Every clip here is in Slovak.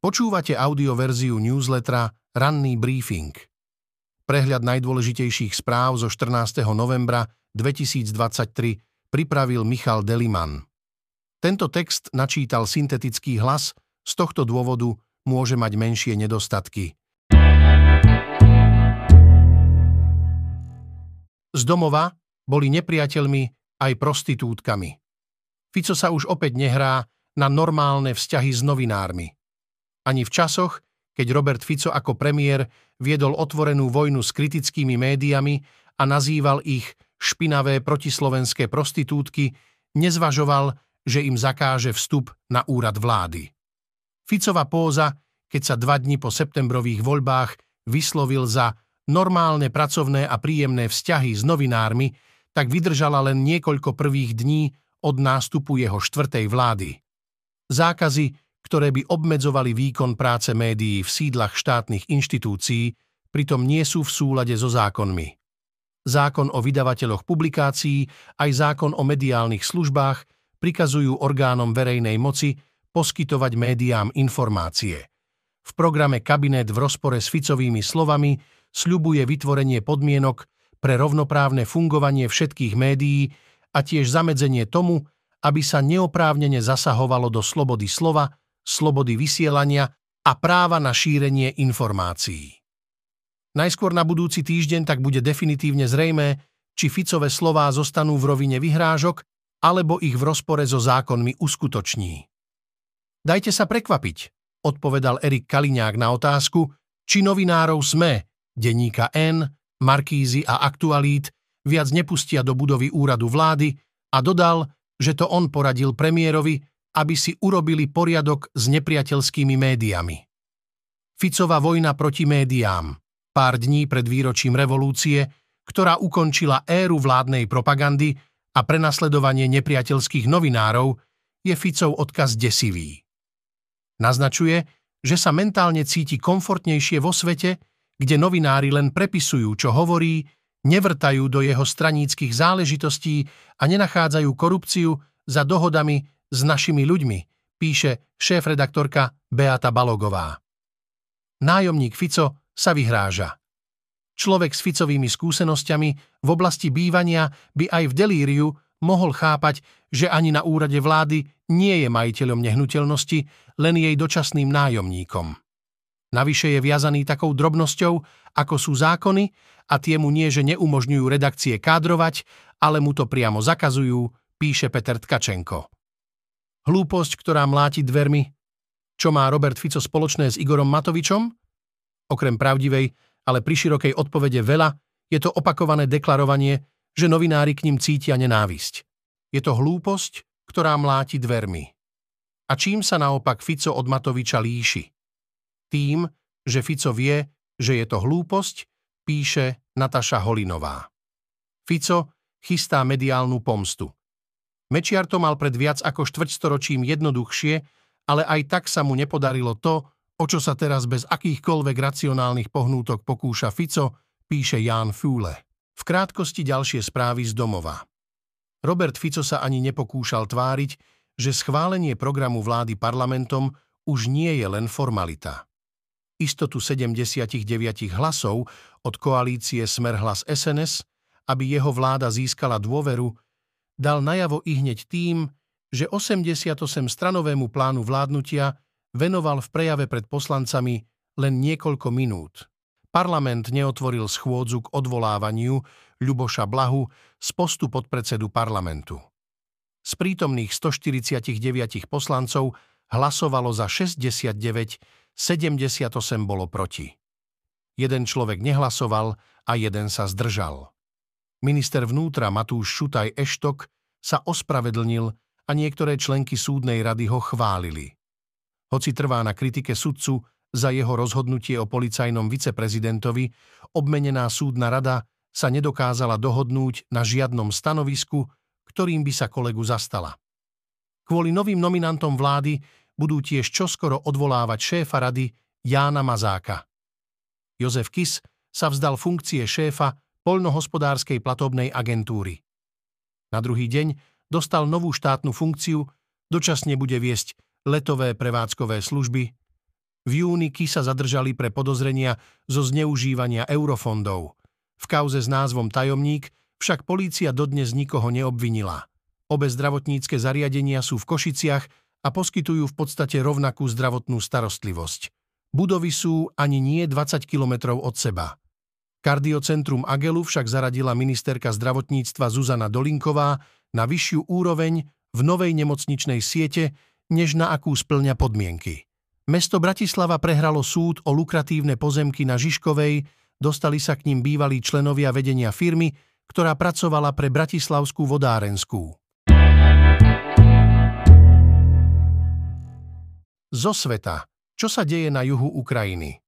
Počúvate audioverziu newslettera Ranný brífing. Prehľad najdôležitejších správ zo 14. novembra 2023 pripravil Michal Deliman. Tento text načítal syntetický hlas, z tohto dôvodu môže mať menšie nedostatky. Z domova boli nepriateľmi aj prostitútkami. Fico sa už opäť nehrá na normálne vzťahy s novinármi. Ani v časoch, keď Robert Fico ako premiér viedol otvorenú vojnu s kritickými médiami a nazýval ich špinavé protislovenské prostitútky, nezvažoval, že im zakáže vstup na úrad vlády. Ficova póza, keď sa 2 dni po septembrových voľbách vyslovil za normálne pracovné a príjemné vzťahy s novinármi, tak vydržala len niekoľko prvých dní od nástupu jeho 4. vlády. Zákazy, ktoré by obmedzovali výkon práce médií v sídlach štátnych inštitúcií, pritom nie sú v súlade so zákonmi. Zákon o vydavateľoch publikácií aj zákon o mediálnych službách prikazujú orgánom verejnej moci poskytovať médiám informácie. V programe Kabinet v rozpore s Ficovými slovami sľubuje vytvorenie podmienok pre rovnoprávne fungovanie všetkých médií a tiež zamedzenie tomu, aby sa neoprávnene zasahovalo do slobody slova, slobody vysielania a práva na šírenie informácií. Najskôr na budúci týždeň tak bude definitívne zrejmé, či Ficové slová zostanú v rovine vyhrážok, alebo ich v rozpore so zákonmi uskutoční. Dajte sa prekvapiť, odpovedal Erik Kaliňák na otázku, či novinárov SME, denníka N, Markízy a Aktualít viac nepustia do budovy úradu vlády a dodal, že to on poradil premiérovi, aby si urobili poriadok s nepriateľskými médiami. Ficova vojna proti médiám, pár dní pred výročím revolúcie, ktorá ukončila éru vládnej propagandy a prenasledovanie nepriateľských novinárov, je Ficov odkaz desivý. Naznačuje, že sa mentálne cíti komfortnejšie vo svete, kde novinári len prepisujú, čo hovorí, nevrtajú do jeho straníckych záležitostí a nenachádzajú korupciu za dohodami s našimi ľuďmi, píše šéfredaktorka Beata Balogová. Nájomník Fico sa vyhráža. Človek s Ficovými skúsenosťami v oblasti bývania by aj v delíriu mohol chápať, že ani na úrade vlády nie je majiteľom nehnuteľnosti, len jej dočasným nájomníkom. Navyše je viazaný takou drobnosťou, ako sú zákony, a tie mu nie že neumožňujú redakcie kádrovať, ale mu to priamo zakazujú, píše Peter Tkačenko. Hlúposť, ktorá mláti dvermi. Čo má Robert Fico spoločné s Igorom Matovičom? Okrem pravdivej, ale pri širokej odpovede veľa, je to opakované deklarovanie, že novinári k ním cítia nenávisť. Je to hlúposť, ktorá mláti dvermi. A čím sa naopak Fico od Matoviča líši? Tým, že Fico vie, že je to hlúposť, píše Natáša Holinová. Fico chystá mediálnu pomstu. Mečiar to mal pred viac ako 4 storočím jednoduchšie, ale aj tak sa mu nepodarilo to, o čo sa teraz bez akýchkoľvek racionálnych pohnútok pokúša Fico, píše Ján Füle. V krátkosti ďalšie správy z domova. Robert Fico sa ani nepokúšal tváriť, že schválenie programu vlády parlamentom už nie je len formalita. Istotu 79 hlasov od koalície Smerhlas SNS, aby jeho vláda získala dôveru, dal najavo ihneď tým, že 88-stranovému plánu vládnutia venoval v prejave pred poslancami len niekoľko minút. Parlament neotvoril schôdzu k odvolávaniu Ľuboša Blahu z postu podpredsedu parlamentu. Z prítomných 149 poslancov hlasovalo za 69, 78 bolo proti. Jeden človek nehlasoval a jeden sa zdržal. Minister vnútra Matúš Šutaj Eštok sa ospravedlnil a niektoré členky súdnej rady ho chválili. Hoci trvá na kritike sudcu za jeho rozhodnutie o policajnom viceprezidentovi, obmenená súdna rada sa nedokázala dohodnúť na žiadnom stanovisku, ktorým by sa kolegu zastala. Kvôli novým nominantom vlády budú tiež čoskoro odvolávať šéfa rady Jána Mazáka. Jozef Kis sa vzdal funkcie šéfa poľnohospodárskej platobnej agentúry. Na druhý deň dostal novú štátnu funkciu, dočasne bude viesť letové prevádzkové služby, V júni Kisa zadržali pre podozrenia zo zneužívania eurofondov. V kauze s názvom Tajomník však polícia dodnes nikoho neobvinila. Obe zdravotnícke zariadenia sú v Košiciach a poskytujú v podstate rovnakú zdravotnú starostlivosť. Budovy sú ani nie 20 kilometrov od seba. Kardiocentrum Agelu však zaradila ministerka zdravotníctva Zuzana Dolinková na vyššiu úroveň v novej nemocničnej siete, než na akú splňa podmienky. Mesto Bratislava prehralo súd o lukratívne pozemky na Žižkovej, dostali sa k ním bývalí členovia vedenia firmy, ktorá pracovala pre Bratislavskú vodárenskú. Zo sveta. Čo sa deje na juhu Ukrajiny?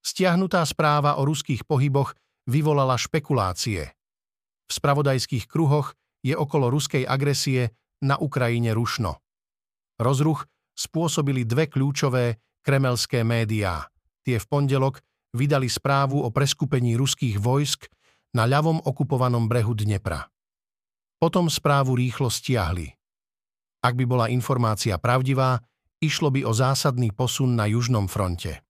Stiahnutá správa o ruských pohyboch vyvolala špekulácie. V spravodajských kruhoch je okolo ruskej agresie na Ukrajine rušno. Rozruch spôsobili dve kľúčové kremelské médiá. Tie v pondelok vydali správu o preskupení ruských vojsk na ľavom okupovanom brehu Dnepra. Potom správu rýchlo stiahli. Ak by bola informácia pravdivá, išlo by o zásadný posun na južnom fronte.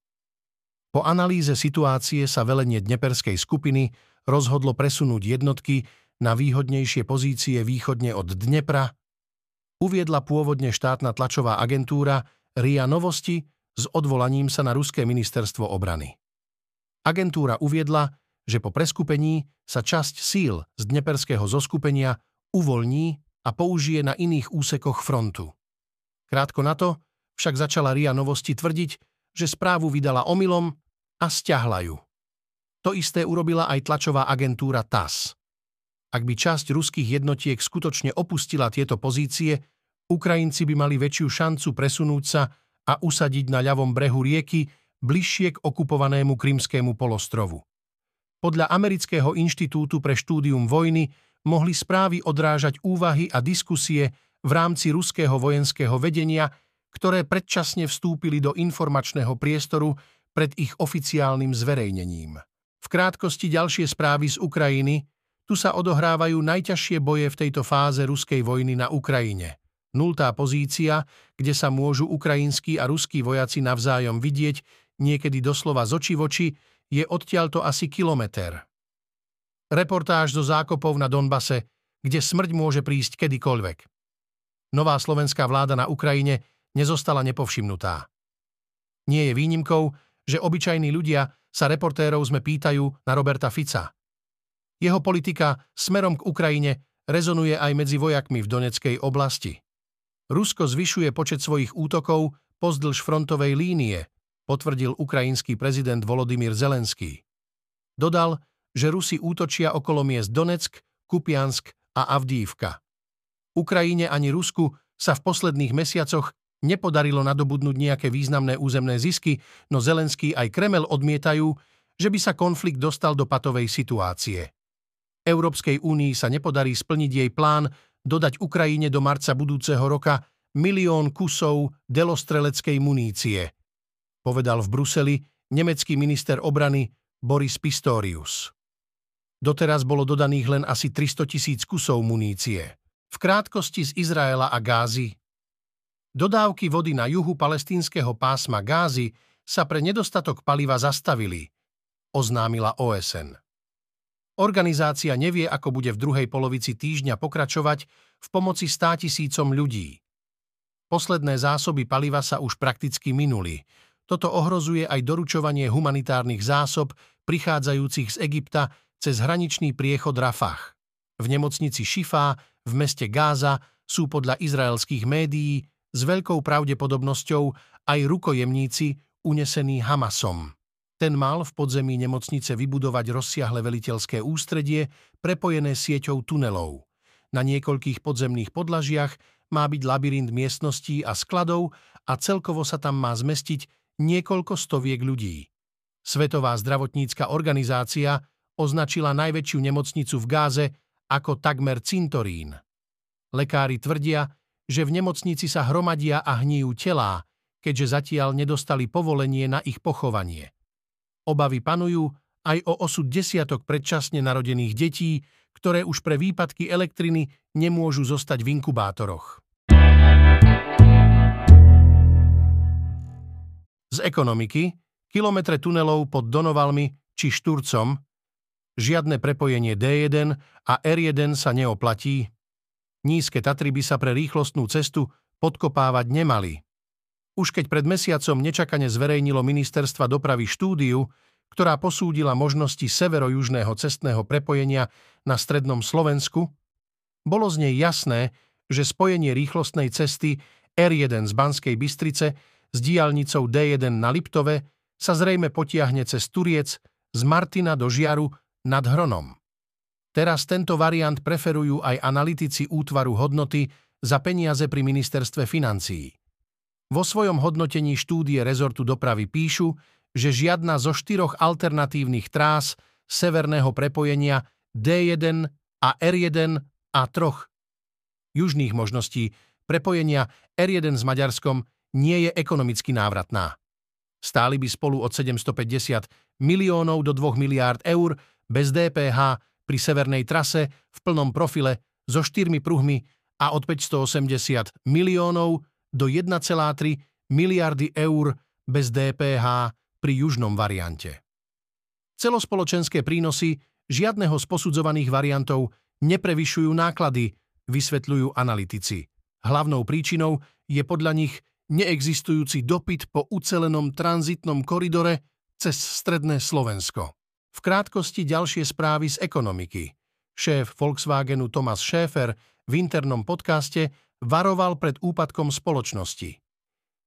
Po analýze situácie sa velenie dneperskej skupiny rozhodlo presunúť jednotky na výhodnejšie pozície východne od Dnepra, uviedla pôvodne štátna tlačová agentúra RIA novosti s odvolaním sa na ruské ministerstvo obrany. Agentúra uviedla, že po preskupení sa časť síl z dneperského zoskupenia uvoľní a použije na iných úsekoch frontu. Krátko na to však začala RIA novosti tvrdiť, že správu vydala omylom a stiahla ju. To isté urobila aj tlačová agentúra TASS. Ak by časť ruských jednotiek skutočne opustila tieto pozície, Ukrajinci by mali väčšiu šancu presunúť sa a usadiť na ľavom brehu rieky bližšie k okupovanému Krymskému polostrovu. Podľa Amerického inštitútu pre štúdium vojny mohli správy odrážať úvahy a diskusie v rámci ruského vojenského vedenia, ktoré predčasne vstúpili do informačného priestoru pred ich oficiálnym zverejnením. V krátkosti ďalšie správy z Ukrajiny. Tu sa odohrávajú najťažšie boje v tejto fáze ruskej vojny na Ukrajine. 0. pozícia, kde sa môžu ukrajinskí a ruskí vojaci navzájom vidieť, niekedy doslova z oči v oči, je odtiaľto asi kilometer. Reportáž zo zákopov na Donbase, kde smrť môže prísť kedykoľvek. Nová slovenská vláda na Ukrajine nezostala nepovšimnutá. Nie je výnimkou, že obyčajní ľudia sa reportérov sme pýtajú na Roberta Fica. Jeho politika smerom k Ukrajine rezonuje aj medzi vojakmi v Donetskej oblasti. Rusko zvyšuje počet svojich útokov pozdĺž frontovej línie, potvrdil ukrajinský prezident Volodymyr Zelenský. Dodal, že Rusi útočia okolo miest Donetsk, Kupiansk a Avdívka. Ukrajine ani Rusku sa v posledných mesiacoch nepodarilo nadobudnúť nejaké významné územné zisky, no Zelenský aj Kremel odmietajú, že by sa konflikt dostal do patovej situácie. Európskej únii sa nepodarí splniť jej plán dodať Ukrajine do marca budúceho roka 1 000 000 kusov delostreleckej munície, povedal v Bruseli nemecký minister obrany Boris Pistorius. Doteraz bolo dodaných len asi 300 000 kusov munície. V krátkosti z Izraela a Gázy. Dodávky vody na juhu palestínskeho pásma Gázy sa pre nedostatok paliva zastavili, oznámila OSN. Organizácia nevie, ako bude v druhej polovici týždňa pokračovať v pomoci 100 000 ľudí. Posledné zásoby paliva sa už prakticky minuli. Toto ohrozuje aj doručovanie humanitárnych zásob prichádzajúcich z Egypta cez hraničný priechod Rafah. V nemocnici Šifá v meste Gáza sú podľa izraelských médií s veľkou pravdepodobnosťou aj rukojemníci unesení Hamasom. Ten mal v podzemí nemocnice vybudovať rozsiahle veliteľské ústredie prepojené sieťou tunelov. Na niekoľkých podzemných podlažiach má byť labyrint miestností a skladov a celkovo sa tam má zmestiť niekoľko stoviek ľudí. Svetová zdravotnícka organizácia označila najväčšiu nemocnicu v Gáze ako takmer cintorín. Lekári tvrdia, že v nemocnici sa hromadia a hníjú telá, keďže zatiaľ nedostali povolenie na ich pochovanie. Obavy panujú aj o osud desiatok predčasne narodených detí, ktoré už pre výpadky elektriny nemôžu zostať v inkubátoroch. z ekonomiky, kilometre tunelov pod Donovalmi či Štúrcom, žiadne prepojenie D1 a R1 sa neoplatí, Nízke Tatry by sa pre rýchlostnú cestu podkopávať nemali. Už keď pred mesiacom nečakane zverejnilo ministerstvo dopravy štúdiu, ktorá posúdila možnosti severo-južného cestného prepojenia na strednom Slovensku, bolo z nej jasné, že spojenie rýchlostnej cesty R1 z Banskej Bystrice s diaľnicou D1 na Liptove sa zrejme potiahne cez Turiec z Martina do Žiaru nad Hronom. Teraz tento variant preferujú aj analytici útvaru hodnoty za peniaze pri ministerstve financií. Vo svojom hodnotení štúdie rezortu dopravy píšu, že žiadna zo štyroch alternatívnych trás severného prepojenia D1 a R1 a troch južných možností prepojenia R1 s Maďarskom nie je ekonomicky návratná. Stáli by spolu od 750 miliónov do 2 miliárd eur bez DPH pri severnej trase v plnom profile so 4 pruhmi a od 580 miliónov do 1,3 miliardy eur bez DPH pri južnom variante. Celospoločenské prínosy žiadneho z posudzovaných variantov neprevyšujú náklady, vysvetľujú analytici. Hlavnou príčinou je podľa nich neexistujúci dopyt po ucelenom tranzitnom koridore cez stredné Slovensko. V krátkosti ďalšie správy z ekonomiky. Šéf Volkswagenu Thomas Schaefer v internom podcaste varoval pred úpadkom spoločnosti.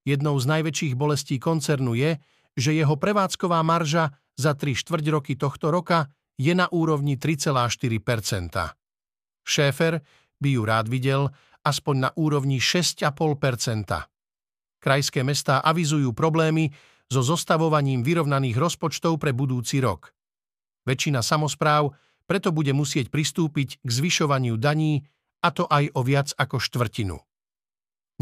Jednou z najväčších bolestí koncernu je, že jeho prevádzková marža za 3/4 roky tohto roka je na úrovni 3,4%. Schaefer by ju rád videl aspoň na úrovni 6,5%. Krajské mestá avizujú problémy so zostavovaním vyrovnaných rozpočtov pre budúci rok. Väčšina samospráv preto bude musieť pristúpiť k zvyšovaniu daní, a to aj o viac ako 1/4.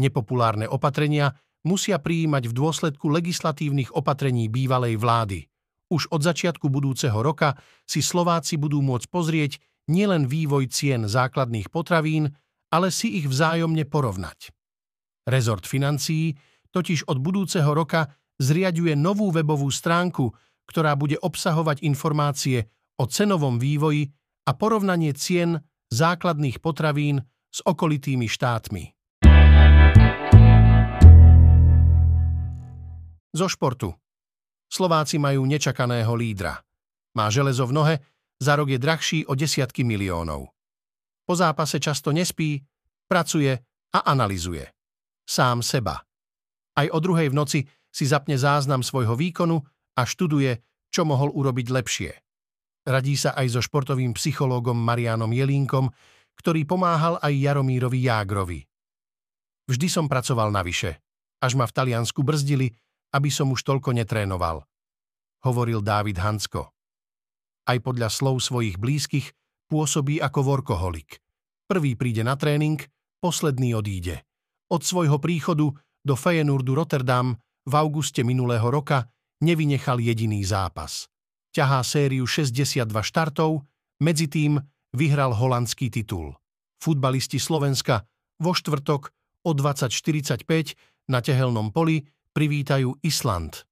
Nepopulárne opatrenia musia prijímať v dôsledku legislatívnych opatrení bývalej vlády. Už od začiatku budúceho roka si Slováci budú môcť pozrieť nielen vývoj cien základných potravín, ale si ich vzájomne porovnať. Rezort financií totiž od budúceho roka zriaďuje novú webovú stránku, ktorá bude obsahovať informácie o cenovom vývoji a porovnanie cien základných potravín s okolitými štátmi. Zo športu. Slováci majú nečakaného lídra. Má železo v nohe, za rok je drahší o desiatky miliónov. Po zápase často nespí, pracuje a analyzuje. Sám seba. Aj o 2:00 v noci si zapne záznam svojho výkonu a študuje, čo mohol urobiť lepšie. Radí sa aj so športovým psychológom Mariánom Jelínkom, ktorý pomáhal aj Jaromírovi Jágrovi. Vždy som pracoval navyše, až ma v Taliansku brzdili, aby som už toľko netrénoval, hovoril Dávid Hansko. Aj podľa slov svojich blízkych pôsobí ako workoholik. Prvý príde na tréning, posledný odíde. Od svojho príchodu do Feyenoordu Rotterdam v auguste minulého roka nevynechal jediný zápas. Ťahá sériu 62 štartov, medzi tým vyhral holandský titul. Futbalisti Slovenska vo štvrtok o 20:45 na tehelnom poli privítajú Island.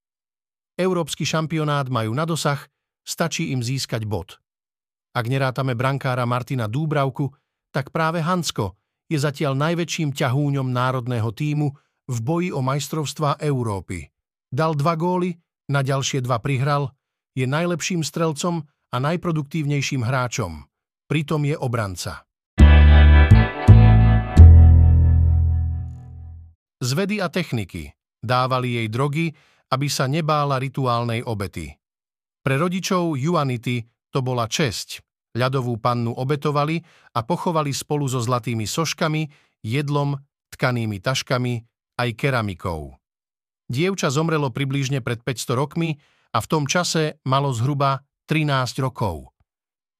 Európsky šampionát majú na dosah, stačí im získať bod. Ak nerátame brankára Martina Dúbravku, tak práve Hansko je zatiaľ najväčším ťahúňom národného tímu v boji o majstrovstvá Európy. Dal 2 góly, na ďalšie 2 prihral, je najlepším strelcom a najproduktívnejším hráčom. Pritom je obranca. Z vedy a techniky. Dávali jej drogy, aby sa nebála rituálnej obety. Pre rodičov Juanity to bola česť. Ľadovú pannu obetovali a pochovali spolu so zlatými soškami, jedlom, tkanými taškami aj keramikou. Dievča zomrelo približne pred 500 rokmi a v tom čase malo zhruba 13 rokov.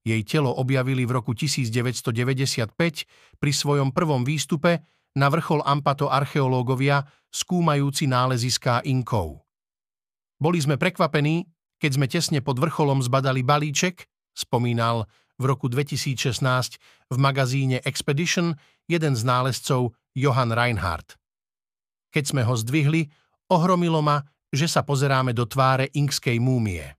Jej telo objavili v roku 1995 pri svojom prvom výstupe na vrchol Ampato archeológovia, skúmajúci náleziská Inkov. Boli sme prekvapení, keď sme tesne pod vrcholom zbadali balíček, spomínal v roku 2016 v magazíne Expedition jeden z nálezcov Johan Reinhard. Keď sme ho zdvihli, ohromilo ma, že sa pozeráme do tváre inkskej múmie.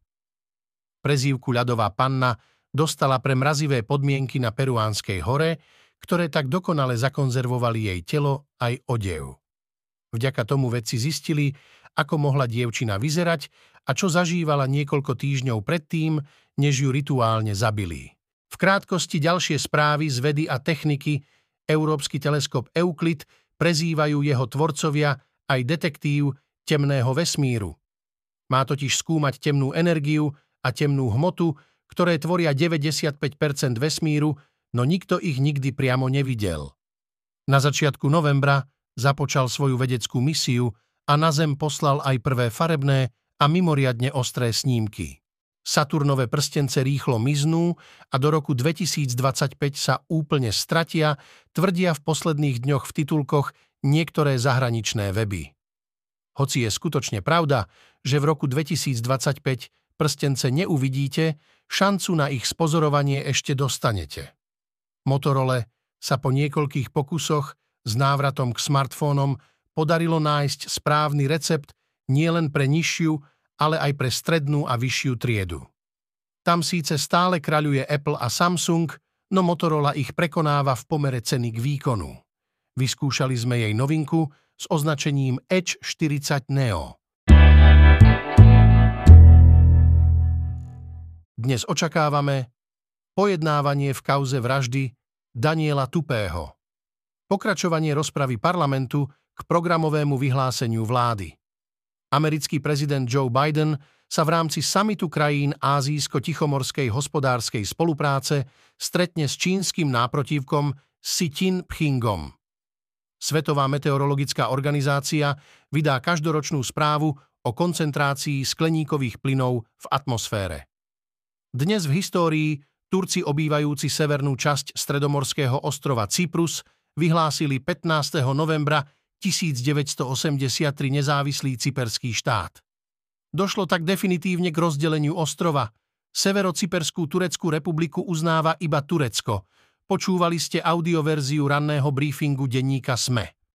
Prezývku ľadová panna dostala pre mrazivé podmienky na Peruánskej hore, ktoré tak dokonale zakonzervovali jej telo aj odev. Vďaka tomu vedci zistili, ako mohla dievčina vyzerať a čo zažívala niekoľko týždňov predtým, než ju rituálne zabili. V krátkosti ďalšie správy z vedy a techniky. Európsky teleskop Euklid prezývajú jeho tvorcovia aj detektív temného vesmíru. Má totiž skúmať temnú energiu a temnú hmotu, ktoré tvoria 95% vesmíru, no nikto ich nikdy priamo nevidel. Na začiatku novembra započal svoju vedeckú misiu a na Zem poslal aj prvé farebné a mimoriadne ostré snímky. Saturnové prstence rýchlo miznú a do roku 2025 sa úplne stratia, tvrdia v posledných dňoch v titulkoch niektoré zahraničné weby. Hoci je skutočne pravda, že v roku 2025 prstence neuvidíte, šancu na ich spozorovanie ešte dostanete. Motorola sa po niekoľkých pokusoch s návratom k smartfónom podarilo nájsť správny recept nielen pre nižšiu, ale aj pre strednú a vyššiu triedu. Tam síce stále kráľuje Apple a Samsung, no Motorola ich prekonáva v pomere ceny k výkonu. Vyskúšali sme jej novinku s označením Edge 40 Neo. Dnes očakávame pojednávanie v kauze vraždy Daniela Tupého. Pokračovanie rozpravy parlamentu k programovému vyhláseniu vlády. Americký prezident Joe Biden sa v rámci samitu krajín Ázijsko-Tichomorskej hospodárskej spolupráce stretne s čínskym náprotivkom Xi Jinpingom. Svetová meteorologická organizácia vydá každoročnú správu o koncentrácii skleníkových plynov v atmosfére. Dnes v histórii Turci obývajúci severnú časť stredomorského ostrova Cyprus vyhlásili 15. novembra 1983 nezávislý cyperský štát. Došlo tak definitívne k rozdeleniu ostrova. Severocyperskú Tureckú republiku uznáva iba Turecko. Počúvali ste audioverziu ranného brífingu denníka SME.